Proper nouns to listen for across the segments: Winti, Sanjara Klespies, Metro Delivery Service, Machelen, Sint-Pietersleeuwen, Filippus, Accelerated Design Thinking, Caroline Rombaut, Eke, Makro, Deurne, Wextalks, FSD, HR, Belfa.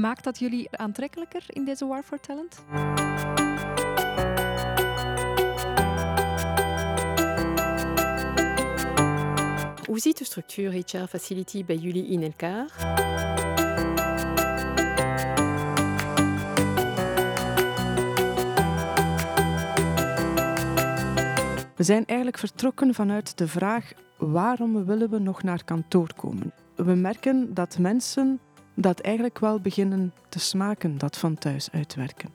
Maakt dat jullie aantrekkelijker in deze War for Talent? Hoe ziet de structuur HR Facility bij jullie in elkaar? We zijn eigenlijk vertrokken vanuit de vraag: waarom willen we nog naar kantoor komen? We merken dat mensen dat eigenlijk wel beginnen te smaken, dat van thuis uitwerken.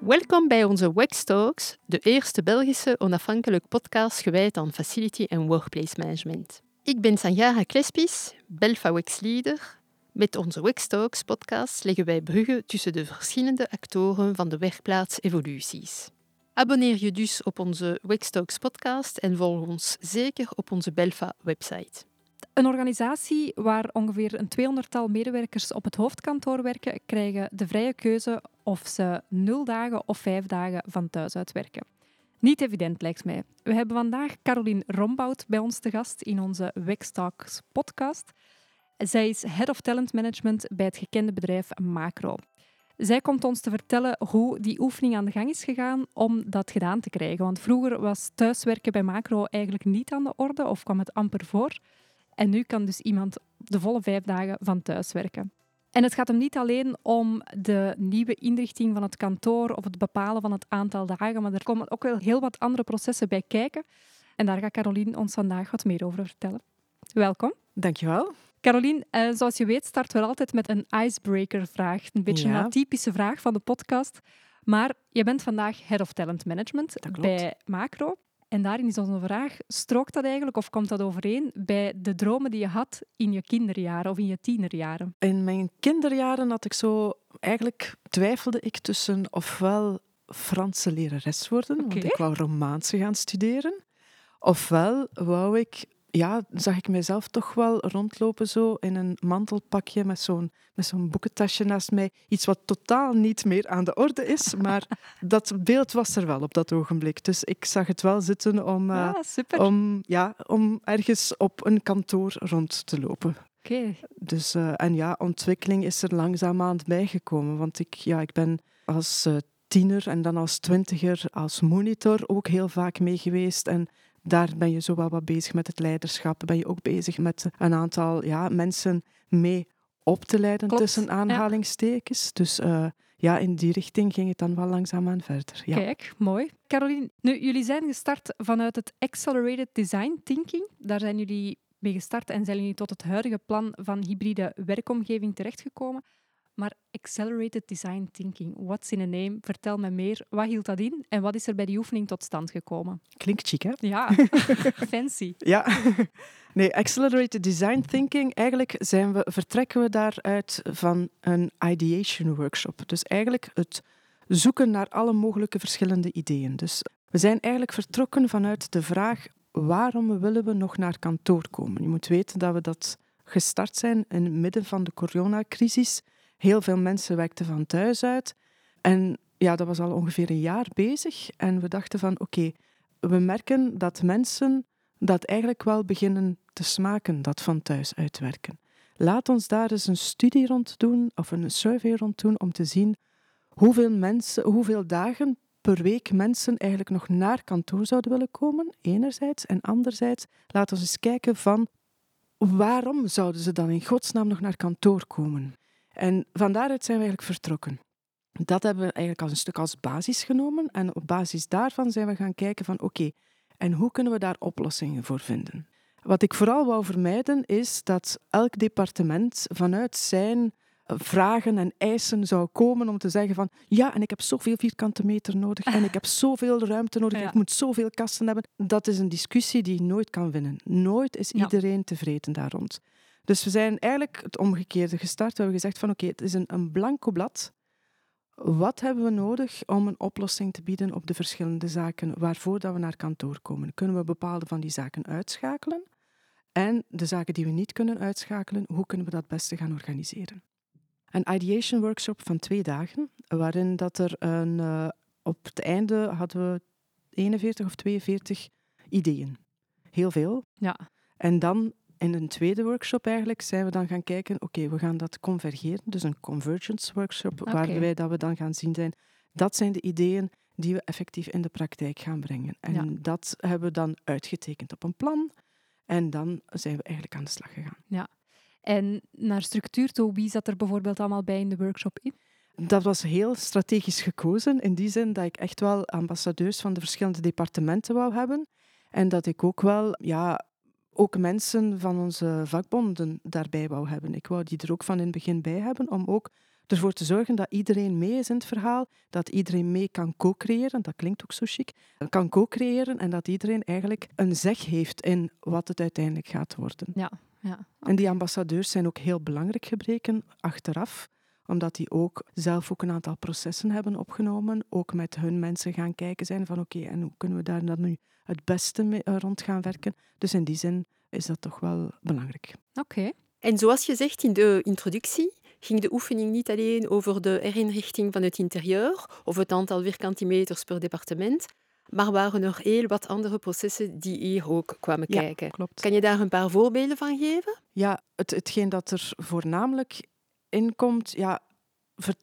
Welkom bij onze Wextalks, de eerste Belgische onafhankelijke podcast gewijd aan Facility en Workplace Management. Ik ben Sanjara Klespies, Belfa Wex-leader. Met onze Wextalks podcast leggen wij bruggen tussen de verschillende actoren van de werkplaatsevoluties. Abonneer je dus op onze Wextalks podcast en volg ons zeker op onze Belfa website. Een organisatie waar ongeveer een 200-tal medewerkers op het hoofdkantoor werken, krijgen de vrije keuze of ze 0 dagen of 5 dagen van thuis uit werken. Niet evident, lijkt mij. We hebben vandaag Caroline Rombaut bij ons te gast in onze Wextalks podcast. Zij is Head of Talent Management bij het gekende bedrijf Makro. Zij komt ons te vertellen hoe die oefening aan de gang is gegaan om dat gedaan te krijgen. Want vroeger was thuiswerken bij Makro eigenlijk niet aan de orde of kwam het amper voor. En nu kan dus iemand de volle 5 dagen van thuis werken. En het gaat hem niet alleen om de nieuwe inrichting van het kantoor of het bepalen van het aantal dagen, maar er komen ook wel heel wat andere processen bij kijken. En daar gaat Caroline ons vandaag wat meer over vertellen. Welkom. Dankjewel. Caroline, zoals je weet starten we altijd met een icebreaker-vraag. Een beetje een typische vraag van de podcast. Maar je bent vandaag Head of Talent Management bij Makro. En daarin is onze vraag: strookt dat eigenlijk of komt dat overeen bij de dromen die je had in je kinderjaren of in je tienerjaren? In mijn kinderjaren had ik zo... Eigenlijk twijfelde ik tussen ofwel Franse lerares worden, want ik wou Romaanse gaan studeren, ofwel wou ik... Ja, zag ik mezelf toch wel rondlopen zo in een mantelpakje met zo'n boekentasje naast mij. Iets wat totaal niet meer aan de orde is, maar dat beeld was er wel op dat ogenblik. Dus ik zag het wel zitten om ergens op een kantoor rond te lopen. Okay. Dus, ontwikkeling is er langzaamaan bijgekomen. Want ik ben als tiener en dan als 20er als monitor ook heel vaak mee geweest en... Daar ben je zo wel wat bezig met het leiderschap. Ben je ook bezig met een aantal mensen mee op te leiden, tussen aanhalingstekens. Ja. Dus in die richting ging het dan wel langzaamaan verder. Ja. Kijk, mooi. Caroline, nu, jullie zijn gestart vanuit het Accelerated Design Thinking. Daar zijn jullie mee gestart en zijn jullie tot het huidige plan van hybride werkomgeving terechtgekomen. Maar Accelerated Design Thinking, what's in a name? Vertel me meer. Wat hield dat in en wat is er bij die oefening tot stand gekomen? Klinkt chic, hè? Ja, fancy. Ja. Nee, Accelerated Design Thinking, eigenlijk vertrekken we daaruit van een ideation workshop. Dus eigenlijk het zoeken naar alle mogelijke verschillende ideeën. Dus we zijn eigenlijk vertrokken vanuit de vraag: waarom willen we nog naar kantoor komen? Je moet weten dat we dat gestart zijn in het midden van de coronacrisis. Heel veel mensen werkten van thuis uit. En dat was al ongeveer een jaar bezig. En we dachten van, oké, we merken dat mensen dat eigenlijk wel beginnen te smaken, dat van thuis uitwerken. Laat ons daar eens een studie rond doen, of een survey rond doen, om te zien hoeveel dagen per week mensen eigenlijk nog naar kantoor zouden willen komen, enerzijds. En anderzijds, laat ons eens kijken van, waarom zouden ze dan in godsnaam nog naar kantoor komen? En van daaruit zijn we eigenlijk vertrokken. Dat hebben we eigenlijk als een stuk als basis genomen. En op basis daarvan zijn we gaan kijken van oké, en hoe kunnen we daar oplossingen voor vinden? Wat ik vooral wou vermijden is dat elk departement vanuit zijn vragen en eisen zou komen om te zeggen van ja, en ik heb zoveel vierkante meter nodig en ik heb zoveel ruimte nodig, ik moet zoveel kasten hebben. Dat is een discussie die je nooit kan winnen. Nooit is iedereen tevreden daar rond. Dus we zijn eigenlijk het omgekeerde gestart. We hebben gezegd van oké, het is een blanco blad Wat hebben we nodig om een oplossing te bieden op de verschillende zaken waarvoor dat we naar kantoor komen? Kunnen we bepaalde van die zaken uitschakelen? En de zaken die we niet kunnen uitschakelen, hoe kunnen we dat beste gaan organiseren? Een ideation workshop van 2 dagen, waarin dat er op het einde hadden we 41 of 42 ideeën. Heel veel. Ja. En dan in een tweede workshop eigenlijk zijn we dan gaan kijken, oké, we gaan dat convergeren. Dus een convergence workshop, waarbij dat we dan gaan zien zijn, dat zijn de ideeën die we effectief in de praktijk gaan brengen. En dat hebben we dan uitgetekend op een plan. En dan zijn we eigenlijk aan de slag gegaan. Ja. En naar structuur toe, wie zat er bijvoorbeeld allemaal bij in de workshop in? Dat was heel strategisch gekozen, in die zin dat ik echt wel ambassadeurs van de verschillende departementen wou hebben. En dat ik ook wel, ook mensen van onze vakbonden daarbij wou hebben. Ik wou die er ook van in het begin bij hebben, om ook ervoor te zorgen dat iedereen mee is in het verhaal, dat iedereen mee kan co-creëren, dat klinkt ook zo chic, kan co-creëren en dat iedereen eigenlijk een zeg heeft in wat het uiteindelijk gaat worden. Ja. En die ambassadeurs zijn ook heel belangrijk gebleken achteraf, omdat die ook zelf ook een aantal processen hebben opgenomen, ook met hun mensen gaan kijken zijn van oké, en hoe kunnen we daar dan nu het beste mee rond gaan werken. Dus in die zin is dat toch wel belangrijk. Oké. En zoals je zegt in de introductie, ging de oefening niet alleen over de herinrichting van het interieur of het aantal vierkante meters per departement, maar waren er heel wat andere processen die hier ook kwamen kijken. Klopt. Kan je daar een paar voorbeelden van geven? Ja, hetgeen dat er voornamelijk inkomt,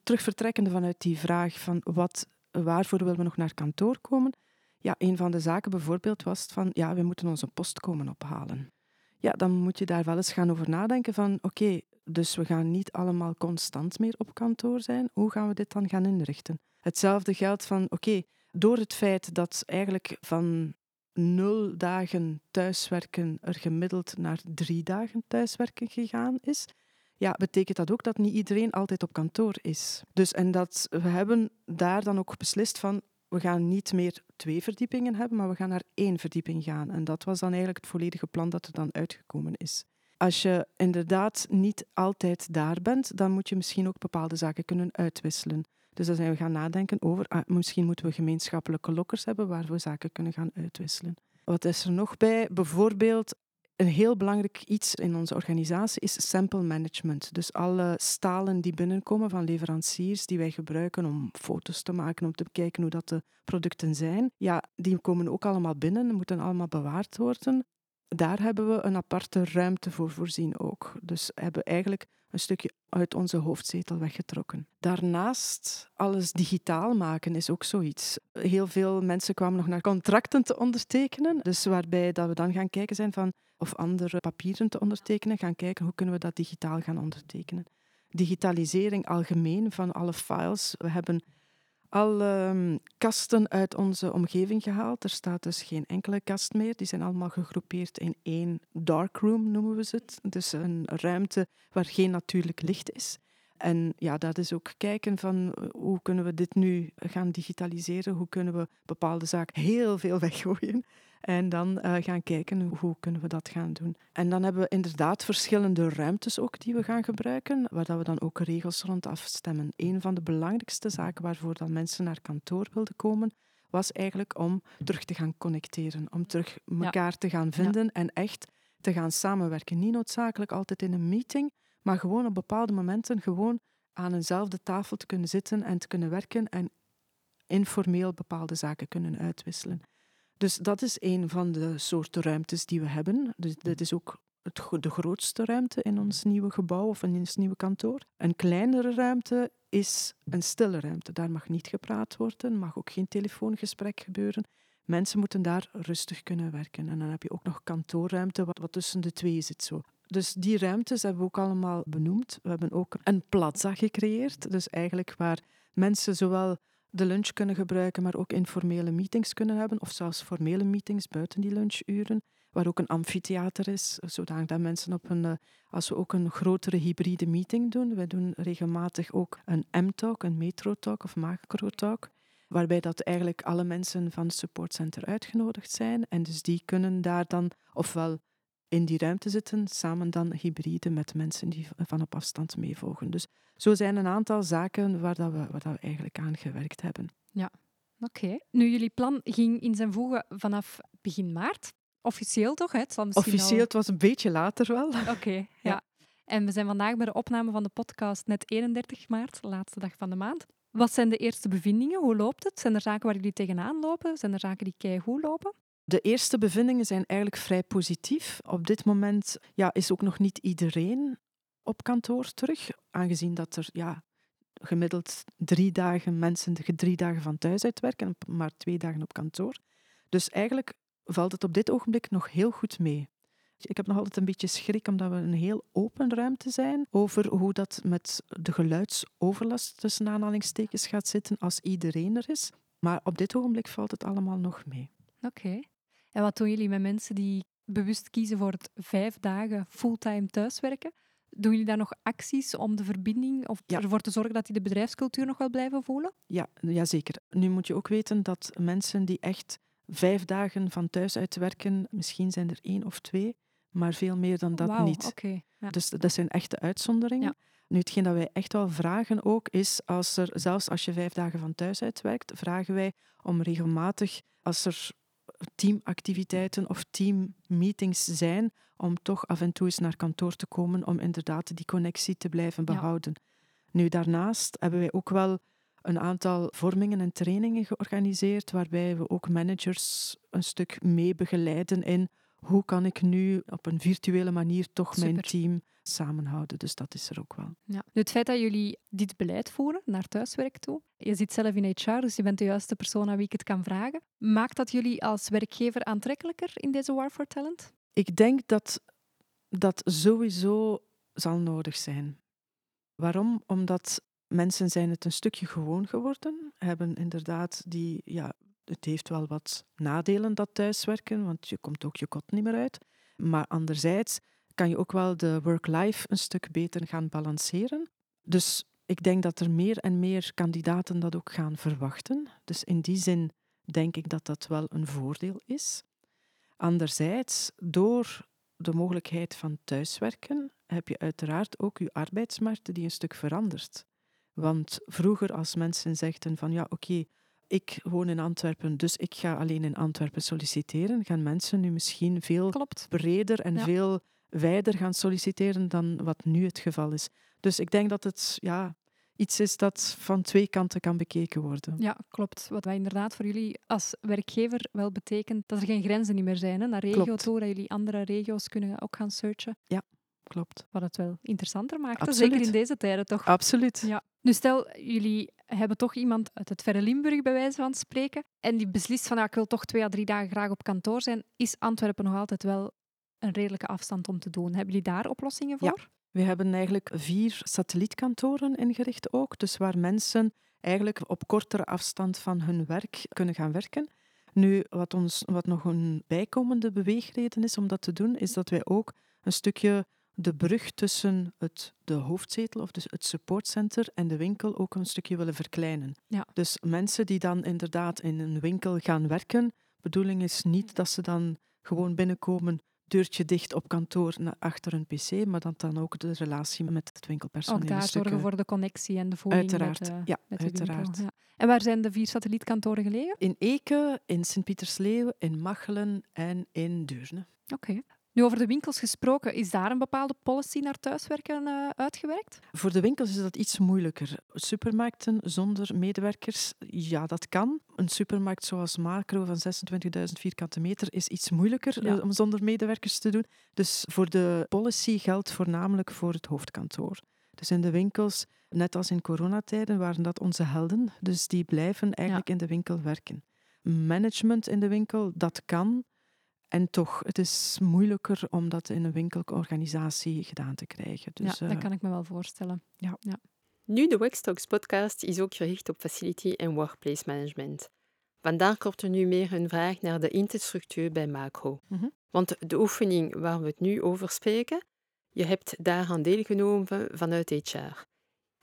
terugvertrekkende vanuit die vraag van waarvoor willen we nog naar kantoor komen? Ja, een van de zaken bijvoorbeeld was van, we moeten onze post komen ophalen. Ja, dan moet je daar wel eens gaan over nadenken van, oké, dus we gaan niet allemaal constant meer op kantoor zijn. Hoe gaan we dit dan gaan inrichten? Hetzelfde geldt van, door het feit dat eigenlijk van 0 dagen thuiswerken er gemiddeld naar 3 dagen thuiswerken gegaan is, betekent dat ook dat niet iedereen altijd op kantoor is. Dus en dat we hebben daar dan ook beslist van, we gaan niet meer 2 verdiepingen hebben, maar we gaan naar 1 verdieping gaan. En dat was dan eigenlijk het volledige plan dat er dan uitgekomen is. Als je inderdaad niet altijd daar bent, dan moet je misschien ook bepaalde zaken kunnen uitwisselen. Dus dan zijn we gaan nadenken over, misschien moeten we gemeenschappelijke lokkers hebben waar we zaken kunnen gaan uitwisselen. Wat is er nog bij? Bijvoorbeeld, een heel belangrijk iets in onze organisatie is sample management. Dus alle stalen die binnenkomen van leveranciers die wij gebruiken om foto's te maken, om te bekijken hoe dat de producten zijn, die komen ook allemaal binnen en moeten allemaal bewaard worden. Daar hebben we een aparte ruimte voor voorzien ook. Dus hebben we eigenlijk een stukje uit onze hoofdzetel weggetrokken. Daarnaast, alles digitaal maken is ook zoiets. Heel veel mensen kwamen nog naar contracten te ondertekenen. Dus waarbij dat we dan gaan kijken zijn van, of andere papieren te ondertekenen, gaan kijken hoe kunnen we dat digitaal gaan ondertekenen. Digitalisering algemeen van alle files. We hebben alle kasten uit onze omgeving gehaald. Er staat dus geen enkele kast meer. Die zijn allemaal gegroepeerd in 1 darkroom, noemen we het. Dus een ruimte waar geen natuurlijk licht is. En dat is ook kijken van hoe kunnen we dit nu gaan digitaliseren? Hoe kunnen we bepaalde zaken heel veel weggooien? En dan gaan kijken hoe kunnen we dat gaan doen. En dan hebben we inderdaad verschillende ruimtes ook die we gaan gebruiken, waar dat we dan ook regels rond afstemmen. Een van de belangrijkste zaken waarvoor dat mensen naar kantoor wilden komen, was eigenlijk om terug te gaan connecteren, om terug elkaar te gaan vinden en echt te gaan samenwerken. Niet noodzakelijk altijd in een meeting, maar gewoon op bepaalde momenten gewoon aan eenzelfde tafel te kunnen zitten en te kunnen werken en informeel bepaalde zaken kunnen uitwisselen. Dus dat is een van de soorten ruimtes die we hebben. Dus dit is ook de grootste ruimte in ons nieuwe gebouw of in ons nieuwe kantoor. Een kleinere ruimte is een stille ruimte. Daar mag niet gepraat worden, mag ook geen telefoongesprek gebeuren. Mensen moeten daar rustig kunnen werken. En dan heb je ook nog kantoorruimte, wat tussen de twee zit zo. Dus die ruimtes hebben we ook allemaal benoemd. We hebben ook een plaza gecreëerd. Dus eigenlijk waar mensen zowel de lunch kunnen gebruiken, maar ook informele meetings kunnen hebben, of zelfs formele meetings buiten die lunchuren, waar ook een amfitheater is, zodanig dat mensen als we ook een grotere hybride meeting doen, wij doen regelmatig ook een M-talk, een Metro-talk of Makro-talk, waarbij dat eigenlijk alle mensen van het supportcenter uitgenodigd zijn, en dus die kunnen daar dan ofwel in die ruimte zitten, samen dan hybride met mensen die van op afstand meevolgen. Dus zo zijn een aantal zaken waar dat we eigenlijk aan gewerkt hebben. Ja, oké. Nu, jullie plan ging in zijn voegen vanaf begin maart. Officieel toch? Hè? Het was een beetje later wel. Oké, ja. En we zijn vandaag bij de opname van de podcast net 31 maart, de laatste dag van de maand. Wat zijn de eerste bevindingen? Hoe loopt het? Zijn er zaken waar jullie tegenaan lopen? Zijn er zaken die keigoed lopen? De eerste bevindingen zijn eigenlijk vrij positief. Op dit moment is ook nog niet iedereen op kantoor terug, aangezien dat er gemiddeld 3 dagen mensen 3 dagen van thuis uit werken, maar 2 dagen op kantoor. Dus eigenlijk valt het op dit ogenblik nog heel goed mee. Ik heb nog altijd een beetje schrik, omdat we een heel open ruimte zijn over hoe dat met de geluidsoverlast tussen aanhalingstekens gaat zitten als iedereen er is. Maar op dit ogenblik valt het allemaal nog mee. Oké. En wat doen jullie met mensen die bewust kiezen voor het 5 dagen fulltime thuiswerken? Doen jullie daar nog acties om de verbinding of ervoor te zorgen dat die de bedrijfscultuur nog wel blijven voelen? Ja, zeker. Nu moet je ook weten dat mensen die echt 5 dagen van thuis uit werken, misschien zijn er 1 of 2, maar veel meer dan dat niet. Okay. Ja. Dus dat zijn echte uitzonderingen. Ja. Nu, hetgeen dat wij echt wel vragen ook is, zelfs als je 5 dagen van thuis uit werkt, vragen wij om regelmatig, als er teamactiviteiten of teammeetings zijn, om toch af en toe eens naar kantoor te komen om inderdaad die connectie te blijven behouden. Ja. Nu, daarnaast hebben wij ook wel een aantal vormingen en trainingen georganiseerd, waarbij we ook managers een stuk mee begeleiden in hoe kan ik nu op een virtuele manier toch mijn team samenhouden. Dus dat is er ook wel. Ja. Het feit dat jullie dit beleid voeren, naar thuiswerk toe, je zit zelf in HR, dus je bent de juiste persoon aan wie ik het kan vragen. Maakt dat jullie als werkgever aantrekkelijker in deze war for talent? Ik denk dat dat sowieso zal nodig zijn. Waarom? Omdat mensen zijn het een stukje gewoon geworden, hebben inderdaad het heeft wel wat nadelen dat thuiswerken, want je komt ook je kot niet meer uit. Maar anderzijds kan je ook wel de work-life een stuk beter gaan balanceren. Dus ik denk dat er meer en meer kandidaten dat ook gaan verwachten. Dus in die zin denk ik dat dat wel een voordeel is. Anderzijds, door de mogelijkheid van thuiswerken heb je uiteraard ook je arbeidsmarkt die een stuk verandert. Want vroeger als mensen zegden van ik woon in Antwerpen, dus ik ga alleen in Antwerpen solliciteren, gaan mensen nu misschien veel breder en veel wijder gaan solliciteren dan wat nu het geval is. Dus ik denk dat het iets is dat van 2 kanten kan bekeken worden. Ja, klopt. Wat inderdaad voor jullie als werkgever wel betekent dat er geen grenzen niet meer zijn, hè? Naar regio toe, dat jullie andere regio's kunnen ook gaan searchen. Ja. Klopt. Wat het wel interessanter maakt, Zeker in deze tijden toch? Absoluut. Ja. Nu stel, jullie hebben toch iemand uit het verre Limburg bij wijze van spreken en die beslist van ik wil toch 2 à 3 dagen graag op kantoor zijn, is Antwerpen nog altijd wel een redelijke afstand om te doen. Hebben jullie daar oplossingen voor? Ja. We hebben eigenlijk 4 satellietkantoren ingericht ook, dus waar mensen eigenlijk op kortere afstand van hun werk kunnen gaan werken. Nu, wat nog een bijkomende beweegreden is om dat te doen, is dat wij ook een stukje de brug tussen de hoofdzetel of dus het supportcenter en de winkel ook een stukje willen verkleinen. Ja. Dus mensen die dan inderdaad in een winkel gaan werken, de bedoeling is niet dat ze dan gewoon binnenkomen, deurtje dicht op kantoor achter hun pc, maar dat dan ook de relatie met het winkelpersoneel. Ook daar zorgen voor de connectie en de voering uiteraard, met de winkel. Ja. En waar zijn de 4 satellietkantoren gelegen? In Eke, in Sint-Pietersleeuwen, in Machelen en in Deurne. Oké. Nu, over de winkels gesproken, is daar een bepaalde policy naar thuiswerken uitgewerkt? Voor de winkels is dat iets moeilijker. Supermarkten zonder medewerkers, dat kan. Een supermarkt zoals Makro van 26.000 vierkante meter is iets moeilijker om zonder medewerkers te doen. Dus voor de policy geldt voornamelijk voor het hoofdkantoor. Dus in de winkels, net als in coronatijden, waren dat onze helden. Dus die blijven eigenlijk in de winkel werken. Management in de winkel, dat kan. En toch, het is moeilijker om dat in een winkelorganisatie gedaan te krijgen. Dus, dat kan ik me wel voorstellen. Ja. Ja. Nu, de Wextalks podcast is ook gericht op facility en workplace management. Vandaar komt er nu meer een vraag naar de interstructuur bij Makro. Mm-hmm. Want de oefening waar we het nu over spreken, je hebt daaraan deelgenomen vanuit HR.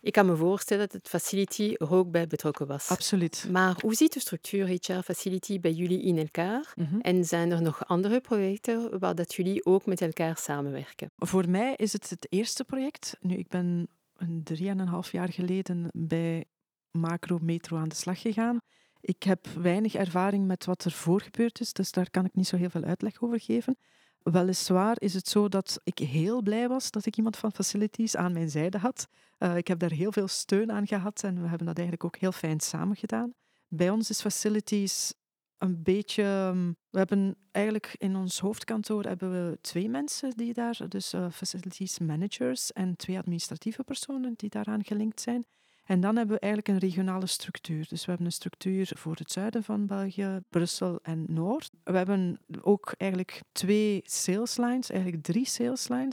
Ik kan me voorstellen dat Facility er ook bij betrokken was. Absoluut. Maar hoe ziet de structuur HR Facility bij jullie in elkaar? Mm-hmm. En zijn er nog andere projecten waar dat jullie ook met elkaar samenwerken? Voor mij is het het eerste project. Nu, ik ben 3,5 jaar geleden bij Makro Metro aan de slag gegaan. Ik heb weinig ervaring met wat ervoor gebeurd is, dus daar kan ik niet zo heel veel uitleg over geven. Weliswaar is het zo dat ik heel blij was dat ik iemand van Facilities aan mijn zijde had. Ik heb daar heel veel steun aan gehad en we hebben dat eigenlijk ook heel fijn samen gedaan. Bij ons is Facilities een beetje... We hebben eigenlijk in ons hoofdkantoor hebben we 2 mensen die daar... Dus Facilities Managers en 2 administratieve personen die daaraan gelinkt zijn. En dan hebben we eigenlijk een regionale structuur. Dus we hebben een structuur voor het zuiden van België, Brussel en Noord. We hebben ook eigenlijk 3 sales lines.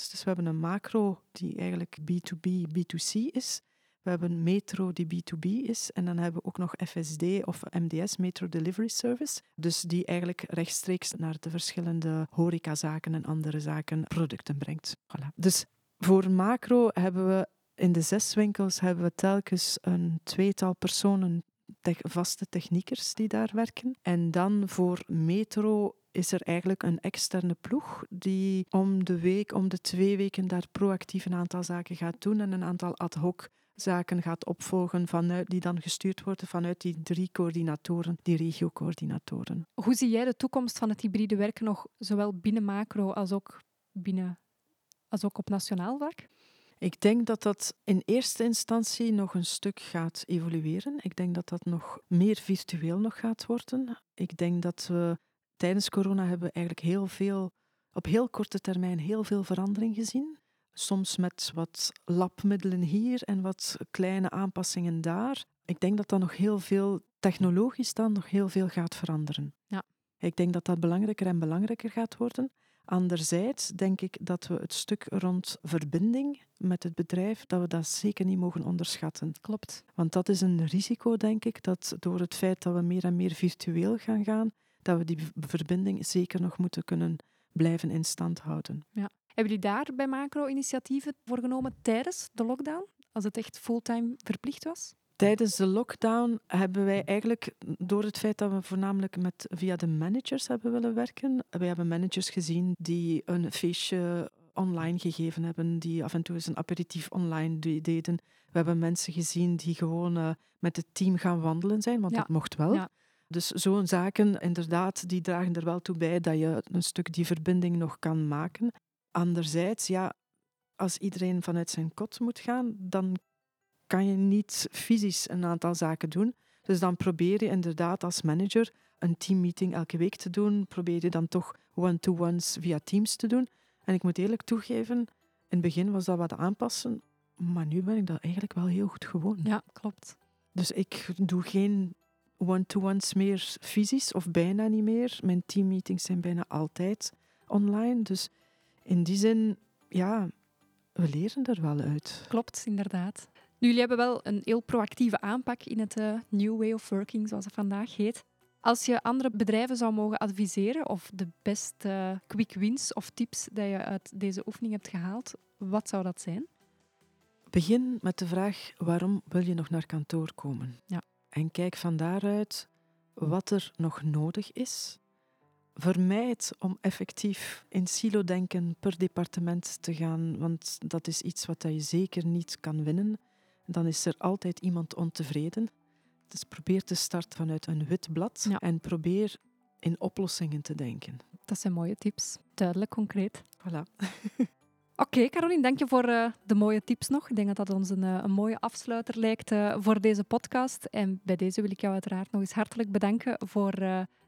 Dus we hebben een Makro die eigenlijk B2B, B2C is. We hebben een Metro die B2B is. En dan hebben we ook nog FSD of MDS, Metro Delivery Service. Dus die eigenlijk rechtstreeks naar de verschillende horecazaken en andere zaken producten brengt. Voilà. Dus voor Makro hebben we... In de 6 winkels hebben we telkens een 2-tal personen, vaste techniekers die daar werken. En dan voor Metro is er eigenlijk een externe ploeg die om de week, om de 2 weken daar proactief een aantal zaken gaat doen en een aantal ad hoc zaken gaat opvolgen vanuit, die dan gestuurd worden vanuit die 3 coördinatoren, die regiocoördinatoren. Hoe zie jij de toekomst van het hybride werken nog zowel binnen Makro als ook op nationaal vlak? Ik denk dat dat in eerste instantie nog een stuk gaat evolueren. Ik denk dat dat nog meer virtueel nog gaat worden. Ik denk dat we tijdens corona hebben eigenlijk op heel korte termijn heel veel verandering gezien. Soms met wat labmiddelen hier en wat kleine aanpassingen daar. Ik denk dat dat nog heel veel technologisch dan nog heel veel gaat veranderen. Ja. Ik denk dat dat belangrijker en belangrijker gaat worden. Anderzijds denk ik dat we het stuk rond verbinding met het bedrijf, dat we dat zeker niet mogen onderschatten. Klopt. Want dat is een risico, denk ik, dat door het feit dat we meer en meer virtueel gaan, dat we die verbinding zeker nog moeten kunnen blijven in stand houden. Ja. Hebben jullie daar bij Makro initiatieven voor genomen tijdens de lockdown, als het echt fulltime verplicht was? Tijdens de lockdown hebben wij eigenlijk, door het feit dat we voornamelijk via de managers hebben willen werken, wij hebben managers gezien die een feestje online gegeven hebben, die af en toe eens een aperitief online deden. We hebben mensen gezien die gewoon met het team gaan wandelen zijn, want dat mocht wel. Ja. Dus zo'n zaken, inderdaad, die dragen er wel toe bij dat je een stuk die verbinding nog kan maken. Anderzijds, ja, als iedereen vanuit zijn kot moet gaan, dan kan je niet fysisch een aantal zaken doen. Dus dan probeer je inderdaad als manager een teammeeting elke week te doen. Probeer je dan toch one-to-ones via Teams te doen. En ik moet eerlijk toegeven, in het begin was dat wat aanpassen, maar nu ben ik dat eigenlijk wel heel goed gewoon. Ja, klopt. Dus ik doe geen one-to-ones meer fysisch, of bijna niet meer. Mijn teammeetings zijn bijna altijd online. Dus in die zin, ja, we leren er wel uit. Klopt, inderdaad. Nu, jullie hebben wel een heel proactieve aanpak in het New Way of Working, zoals het vandaag heet. Als je andere bedrijven zou mogen adviseren of de beste quick wins of tips die je uit deze oefening hebt gehaald, wat zou dat zijn? Begin met de vraag, waarom wil je nog naar kantoor komen? Ja. En kijk van daaruit wat er nog nodig is. Vermijd om effectief in silo-denken per departement te gaan, want dat is iets wat je zeker niet kan winnen. Dan is er altijd iemand ontevreden. Dus probeer te starten vanuit een wit blad en probeer in oplossingen te denken. Dat zijn mooie tips. Duidelijk, concreet. Voilà. Oké, Caroline, dank je voor de mooie tips nog. Ik denk dat dat ons een mooie afsluiter lijkt voor deze podcast. En bij deze wil ik jou uiteraard nog eens hartelijk bedanken voor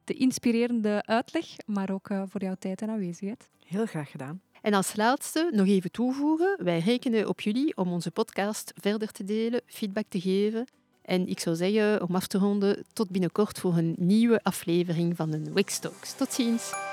de inspirerende uitleg, maar ook voor jouw tijd en aanwezigheid. Heel graag gedaan. En als laatste nog even toevoegen, wij rekenen op jullie om onze podcast verder te delen, feedback te geven. En ik zou zeggen, om af te ronden, tot binnenkort voor een nieuwe aflevering van de Wextalks. Tot ziens!